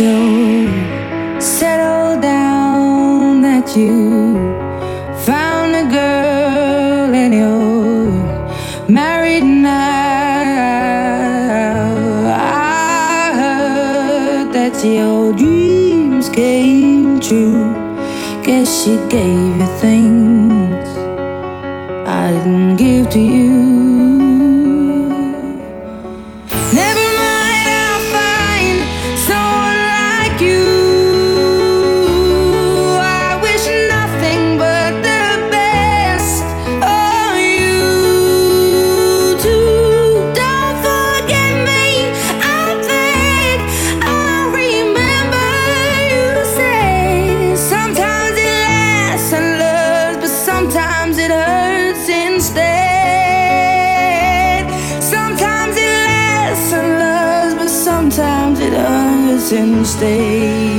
you settled down, that you found a girl and you're married now. I heard that your dreams came true. Guess she gave you things I didn't give to you. And stay.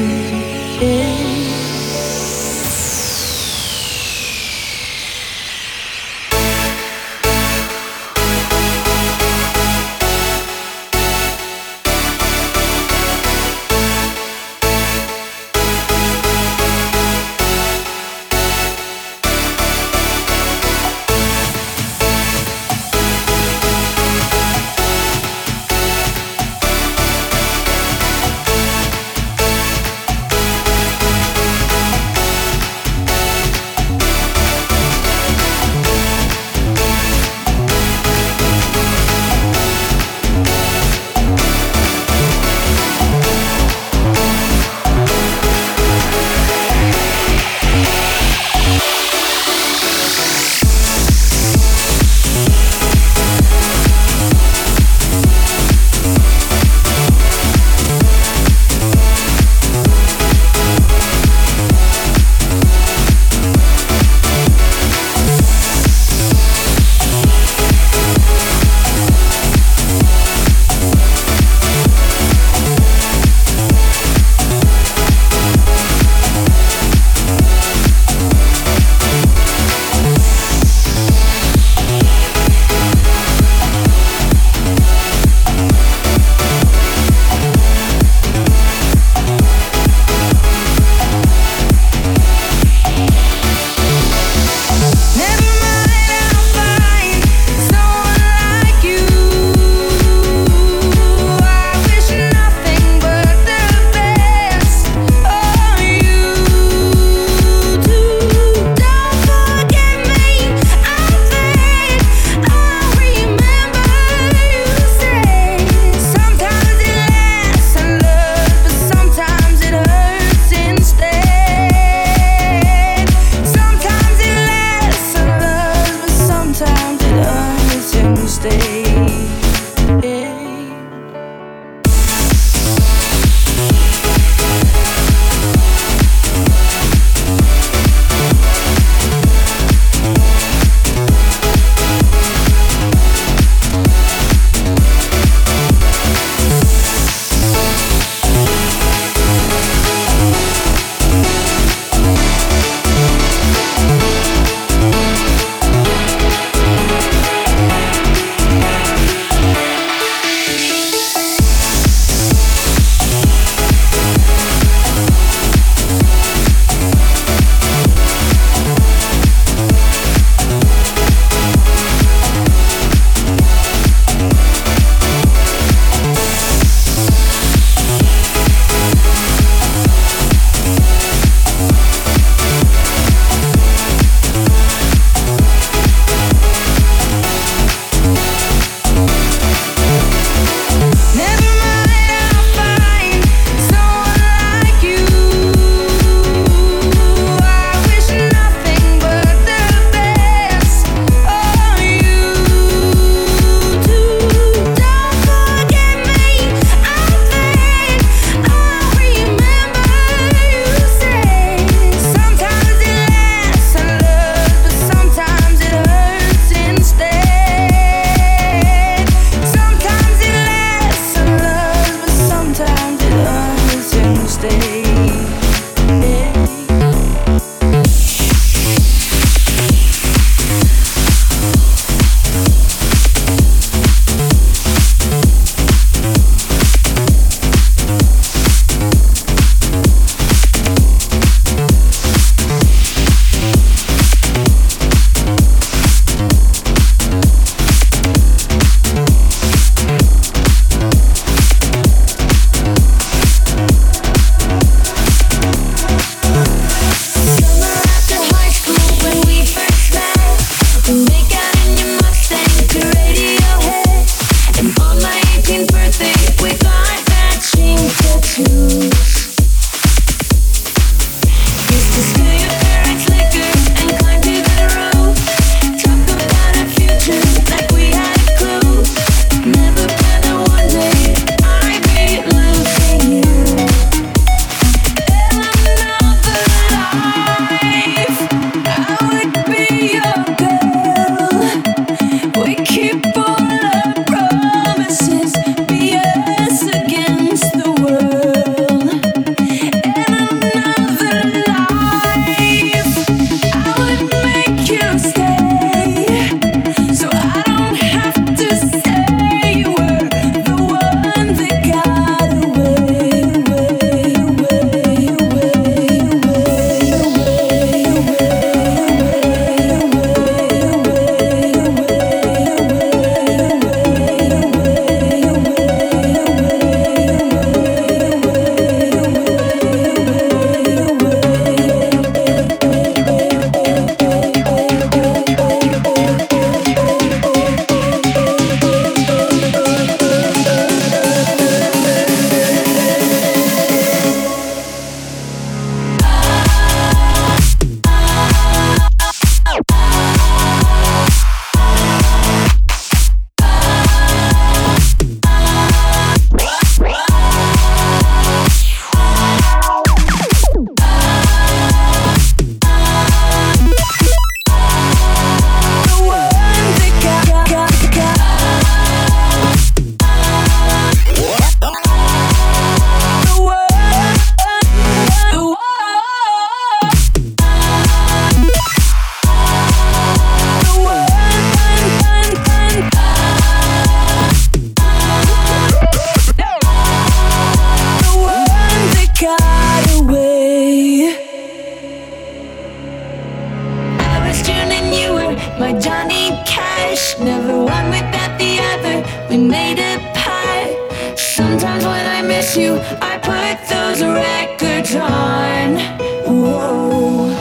Sometimes when I miss you, I put those records on. Whoa.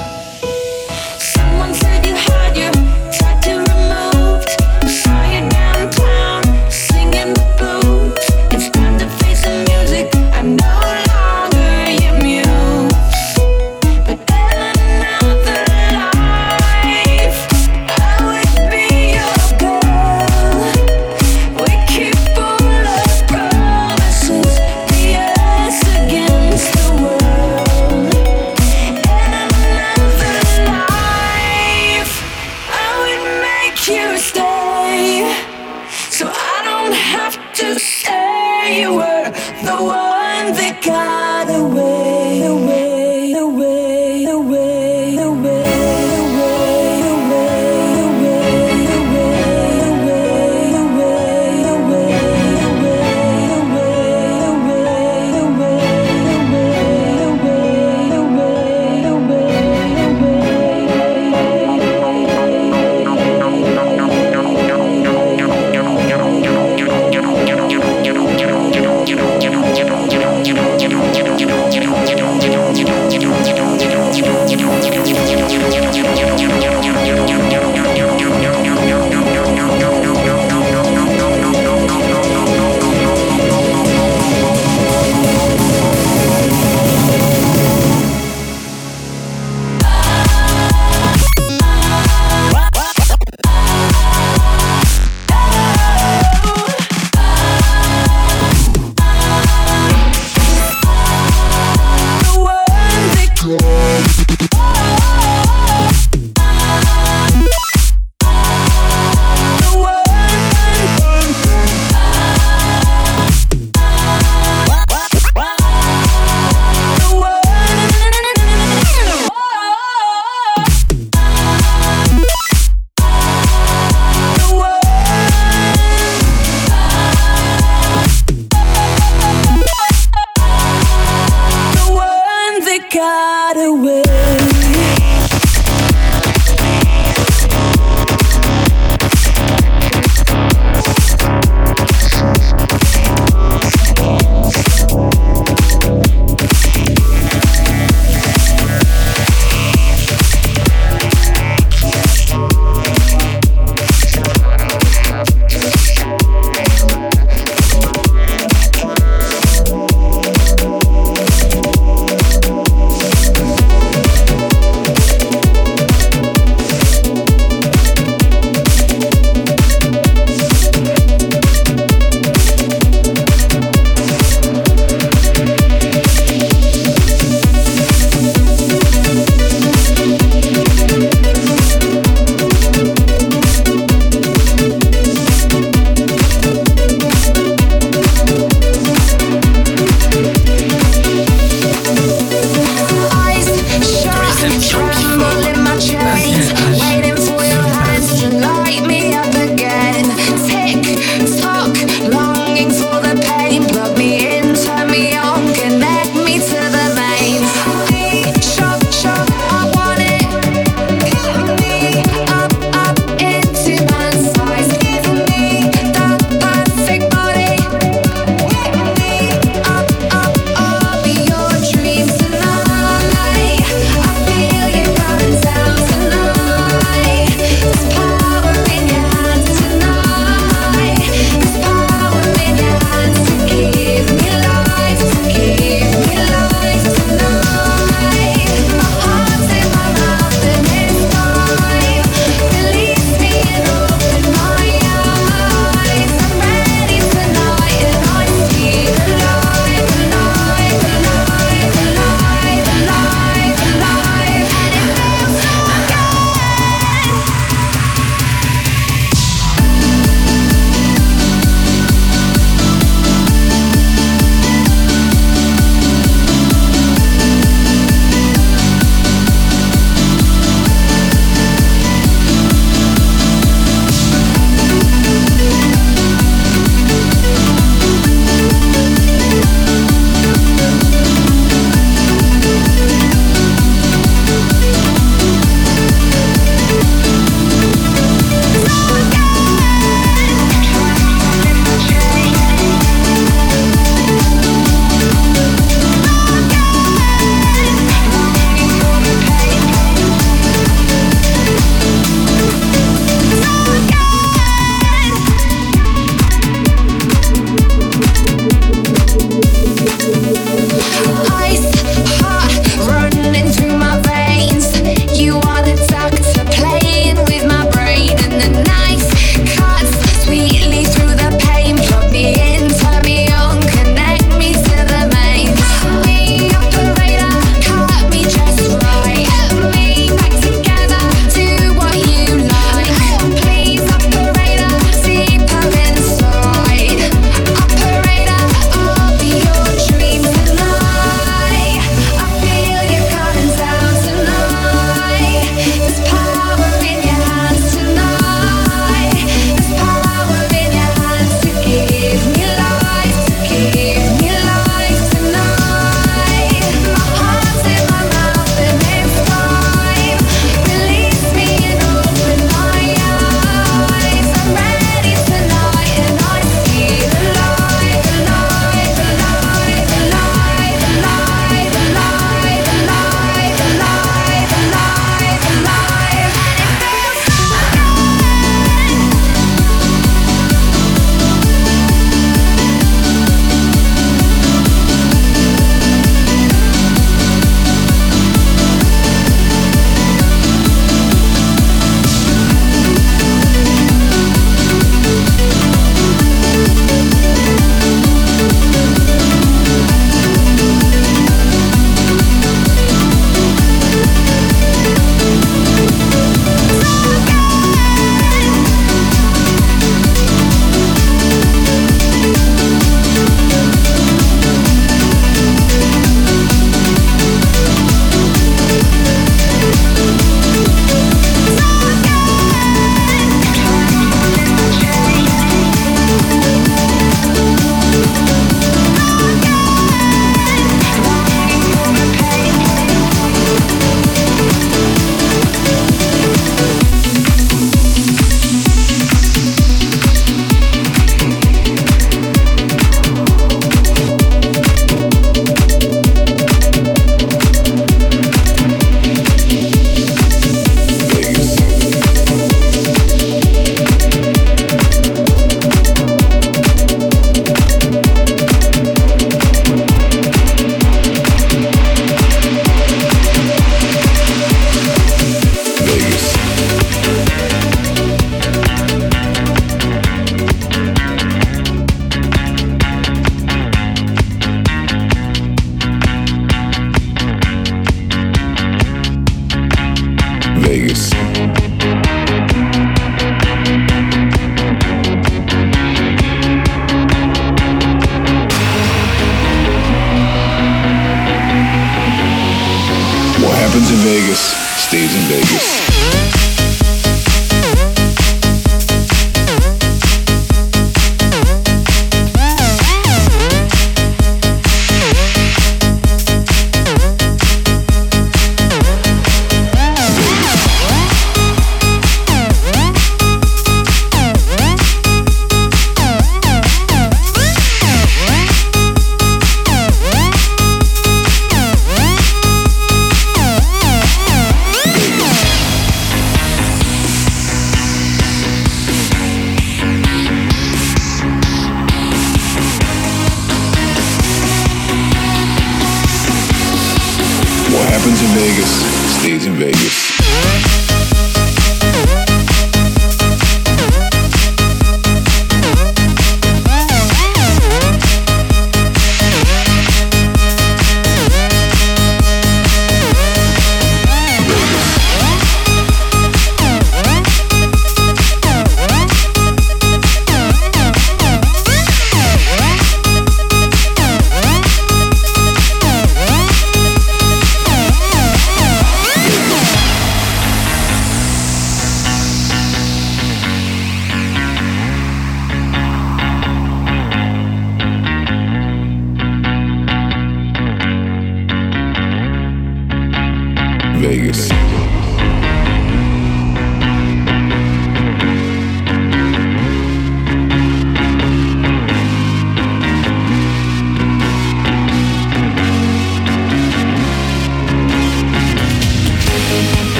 Someone said you had your tattoo removed. Saw you downtown, singing the blues. It's time to face the music. I'm no longer your muse. But in another life, I would be your girl. We keep all our promises, the us against the world. In another life, I would make you stay, so I don't have to say you were the one that got away, away, away, away, away. You know. happens in Vegas stays in Vegas. Happens in Vegas, stays in Vegas. Vegas.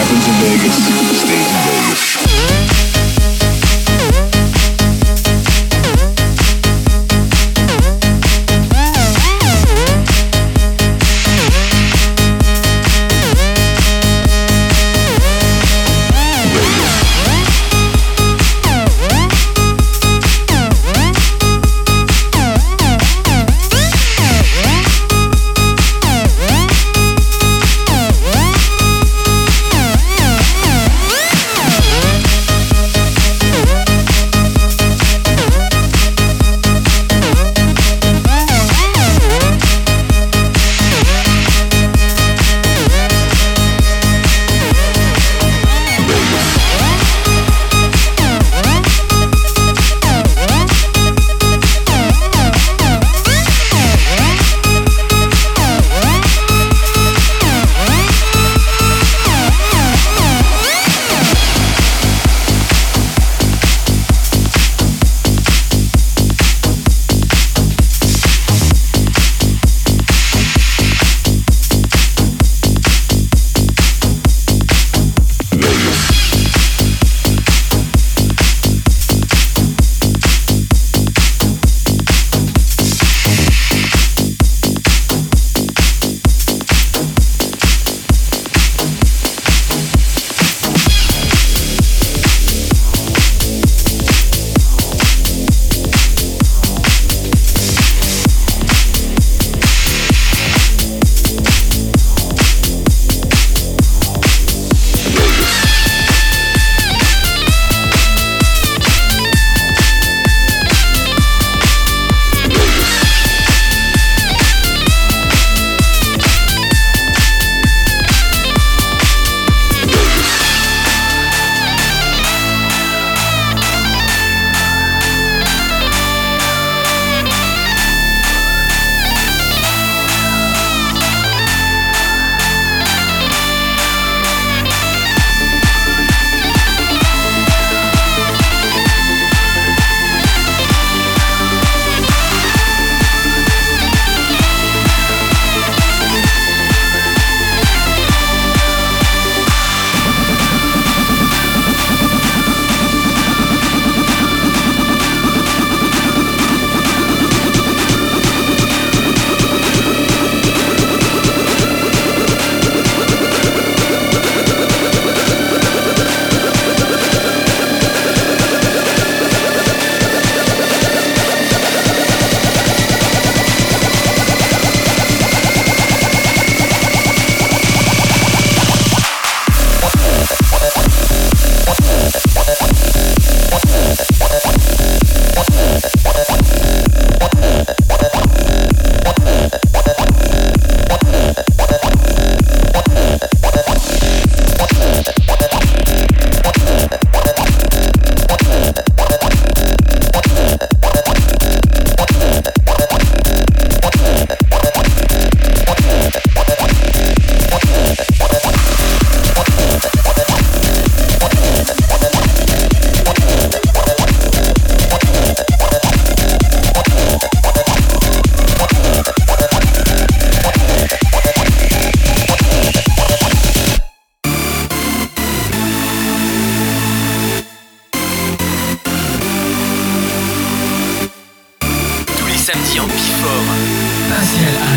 Happens in Vegas, stays in Vegas.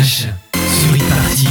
Flash sur Reparti.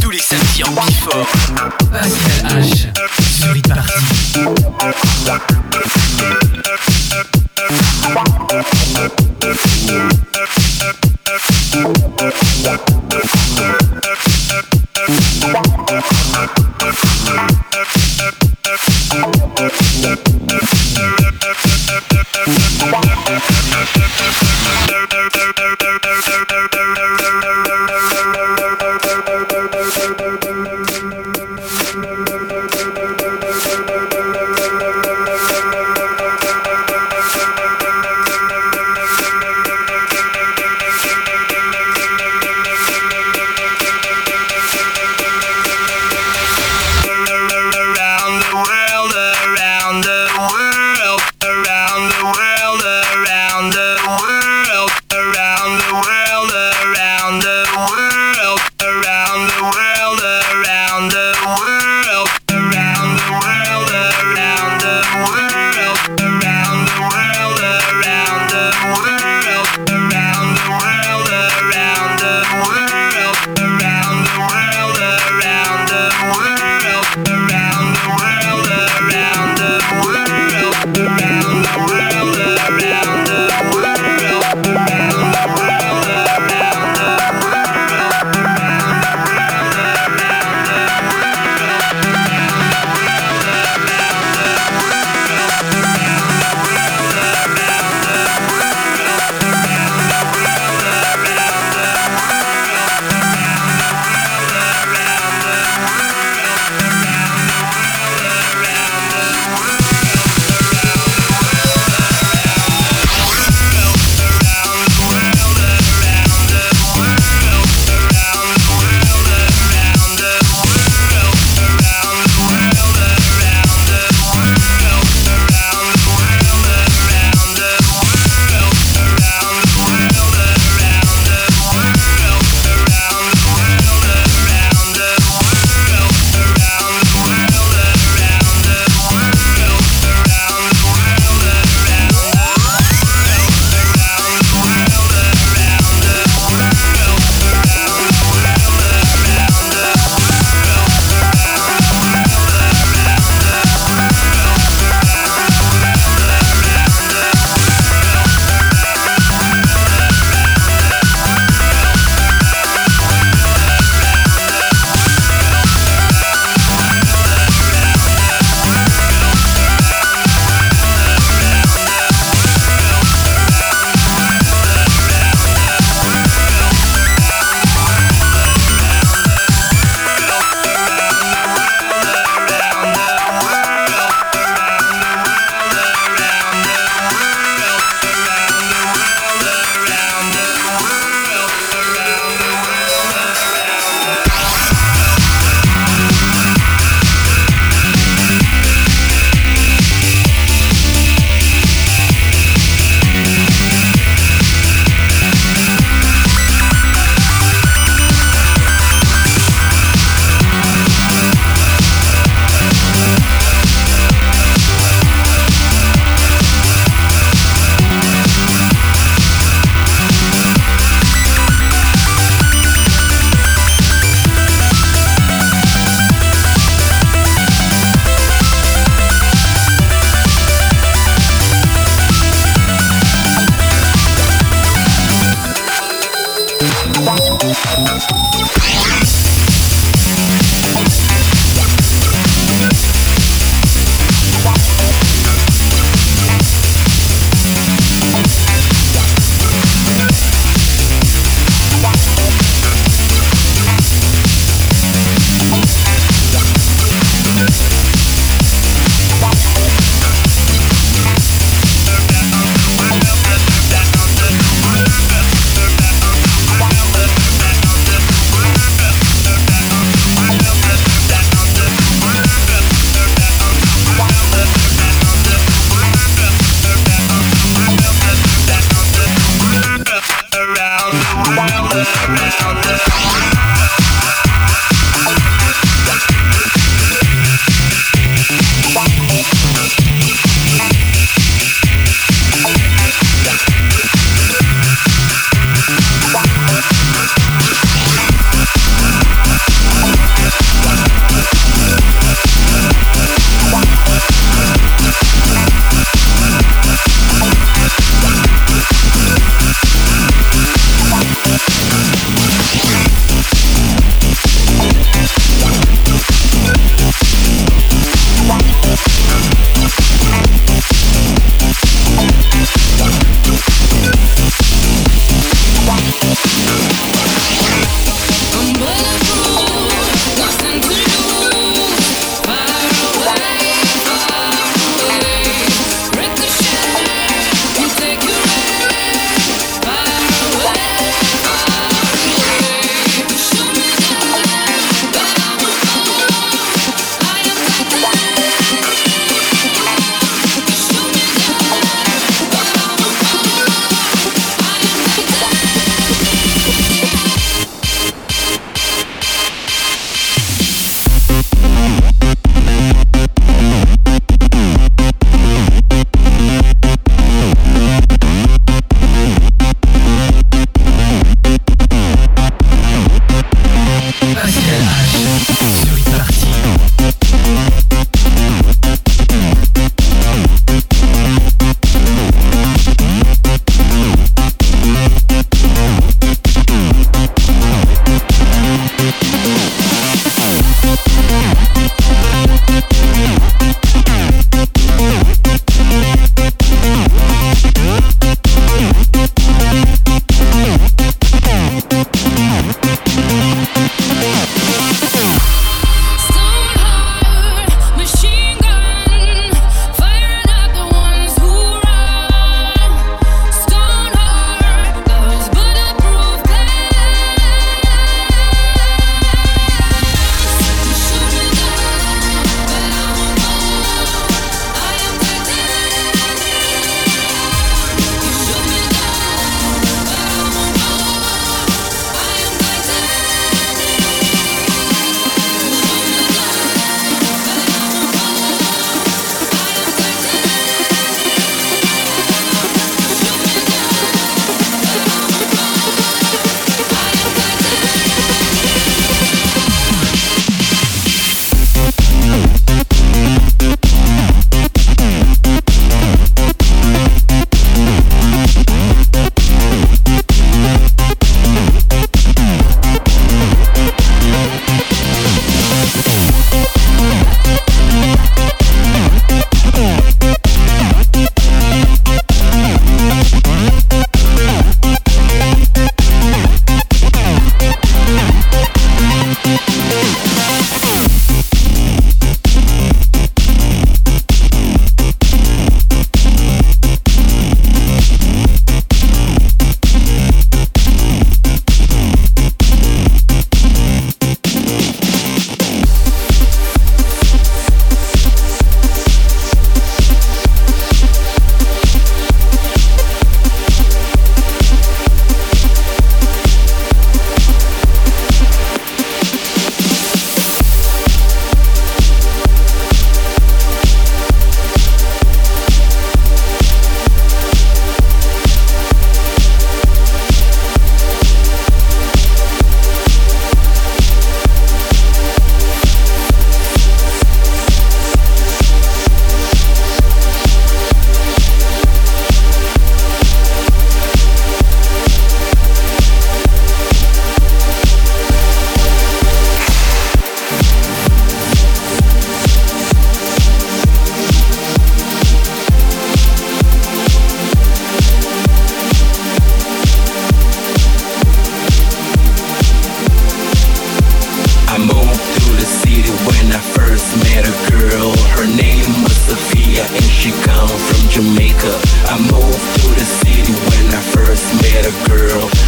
Tous les samedis en Before, Pascal H sur Hit Party.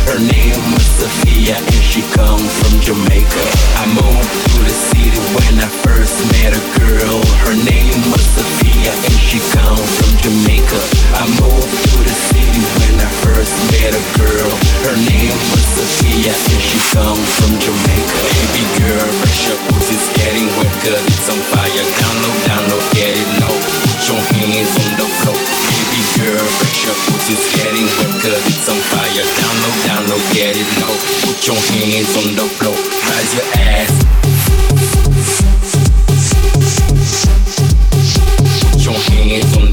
Her name was Sophia and she come from Jamaica. I moved to the city when I first met a girl. Her name was Sophia and she come from Jamaica. I moved to the city when I first met a girl. Her name was Sophia and she come from Jamaica. Baby girl, fresh up, it's getting wet, girl, it's on fire. Download, get it low. Put your hands on the floor. Baby girl, fresh up, it's getting wet, girl, it's on fire. Download, get it low. Put your hands on the floor. Rise your ass. Put your hands on the floor. Put your hands on the floor.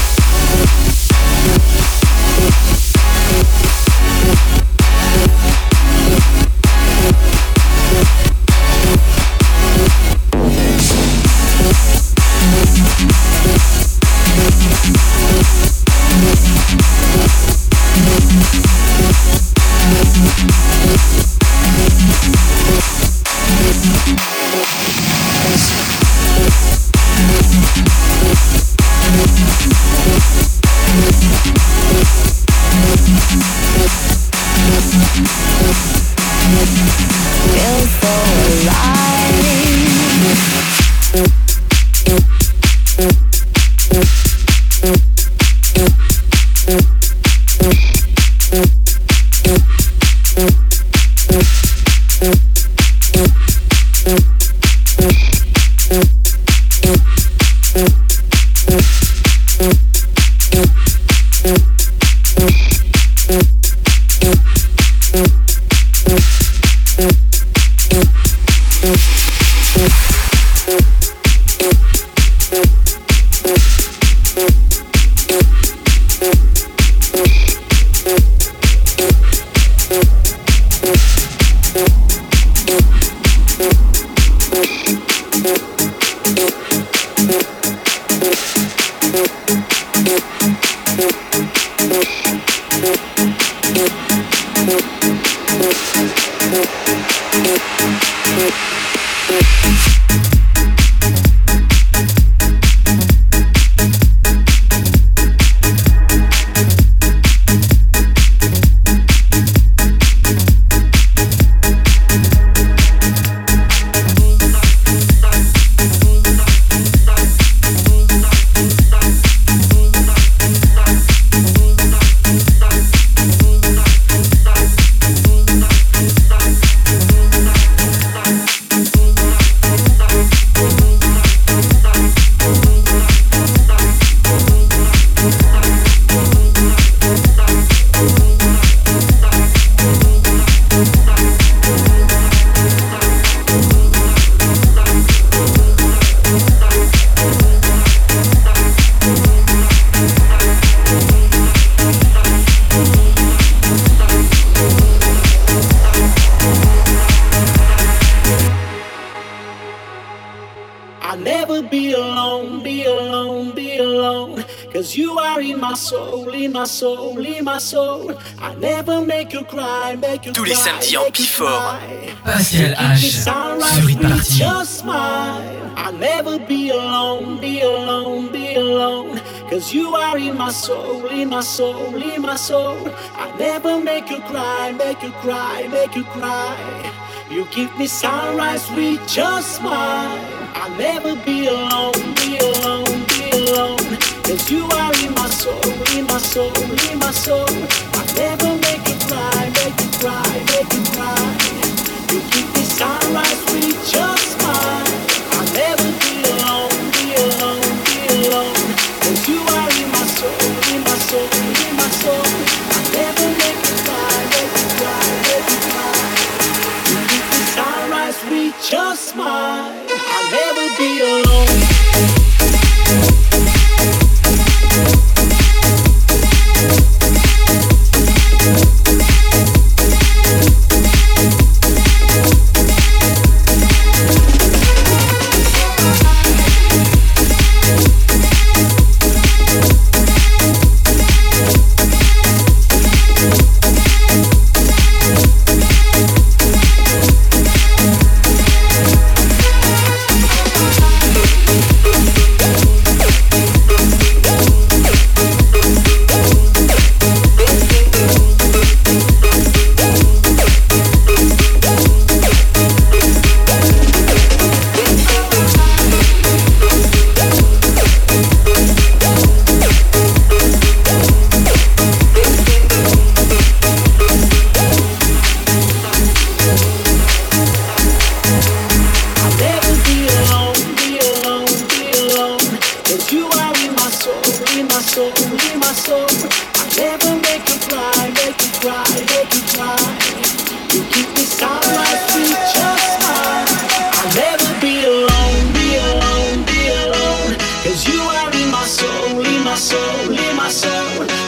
Tous les samedis en Before, Pascal H sur une partie. I'll never be alone, cause you are in my soul, I never make you cry, You give me sunrise with your smile. I'll never be alone, cause you are in my soul, I never make you cry, make you cry. You keep me sunrise with your smile. I'll never be alone, cause you are in my soul, I never make you cry, You keep me sunrise with your smile. I'll never be alone. hear my soul. I never make you cry. You keep me sound like future smile. I'll never be alone. 'Cause you are in my soul.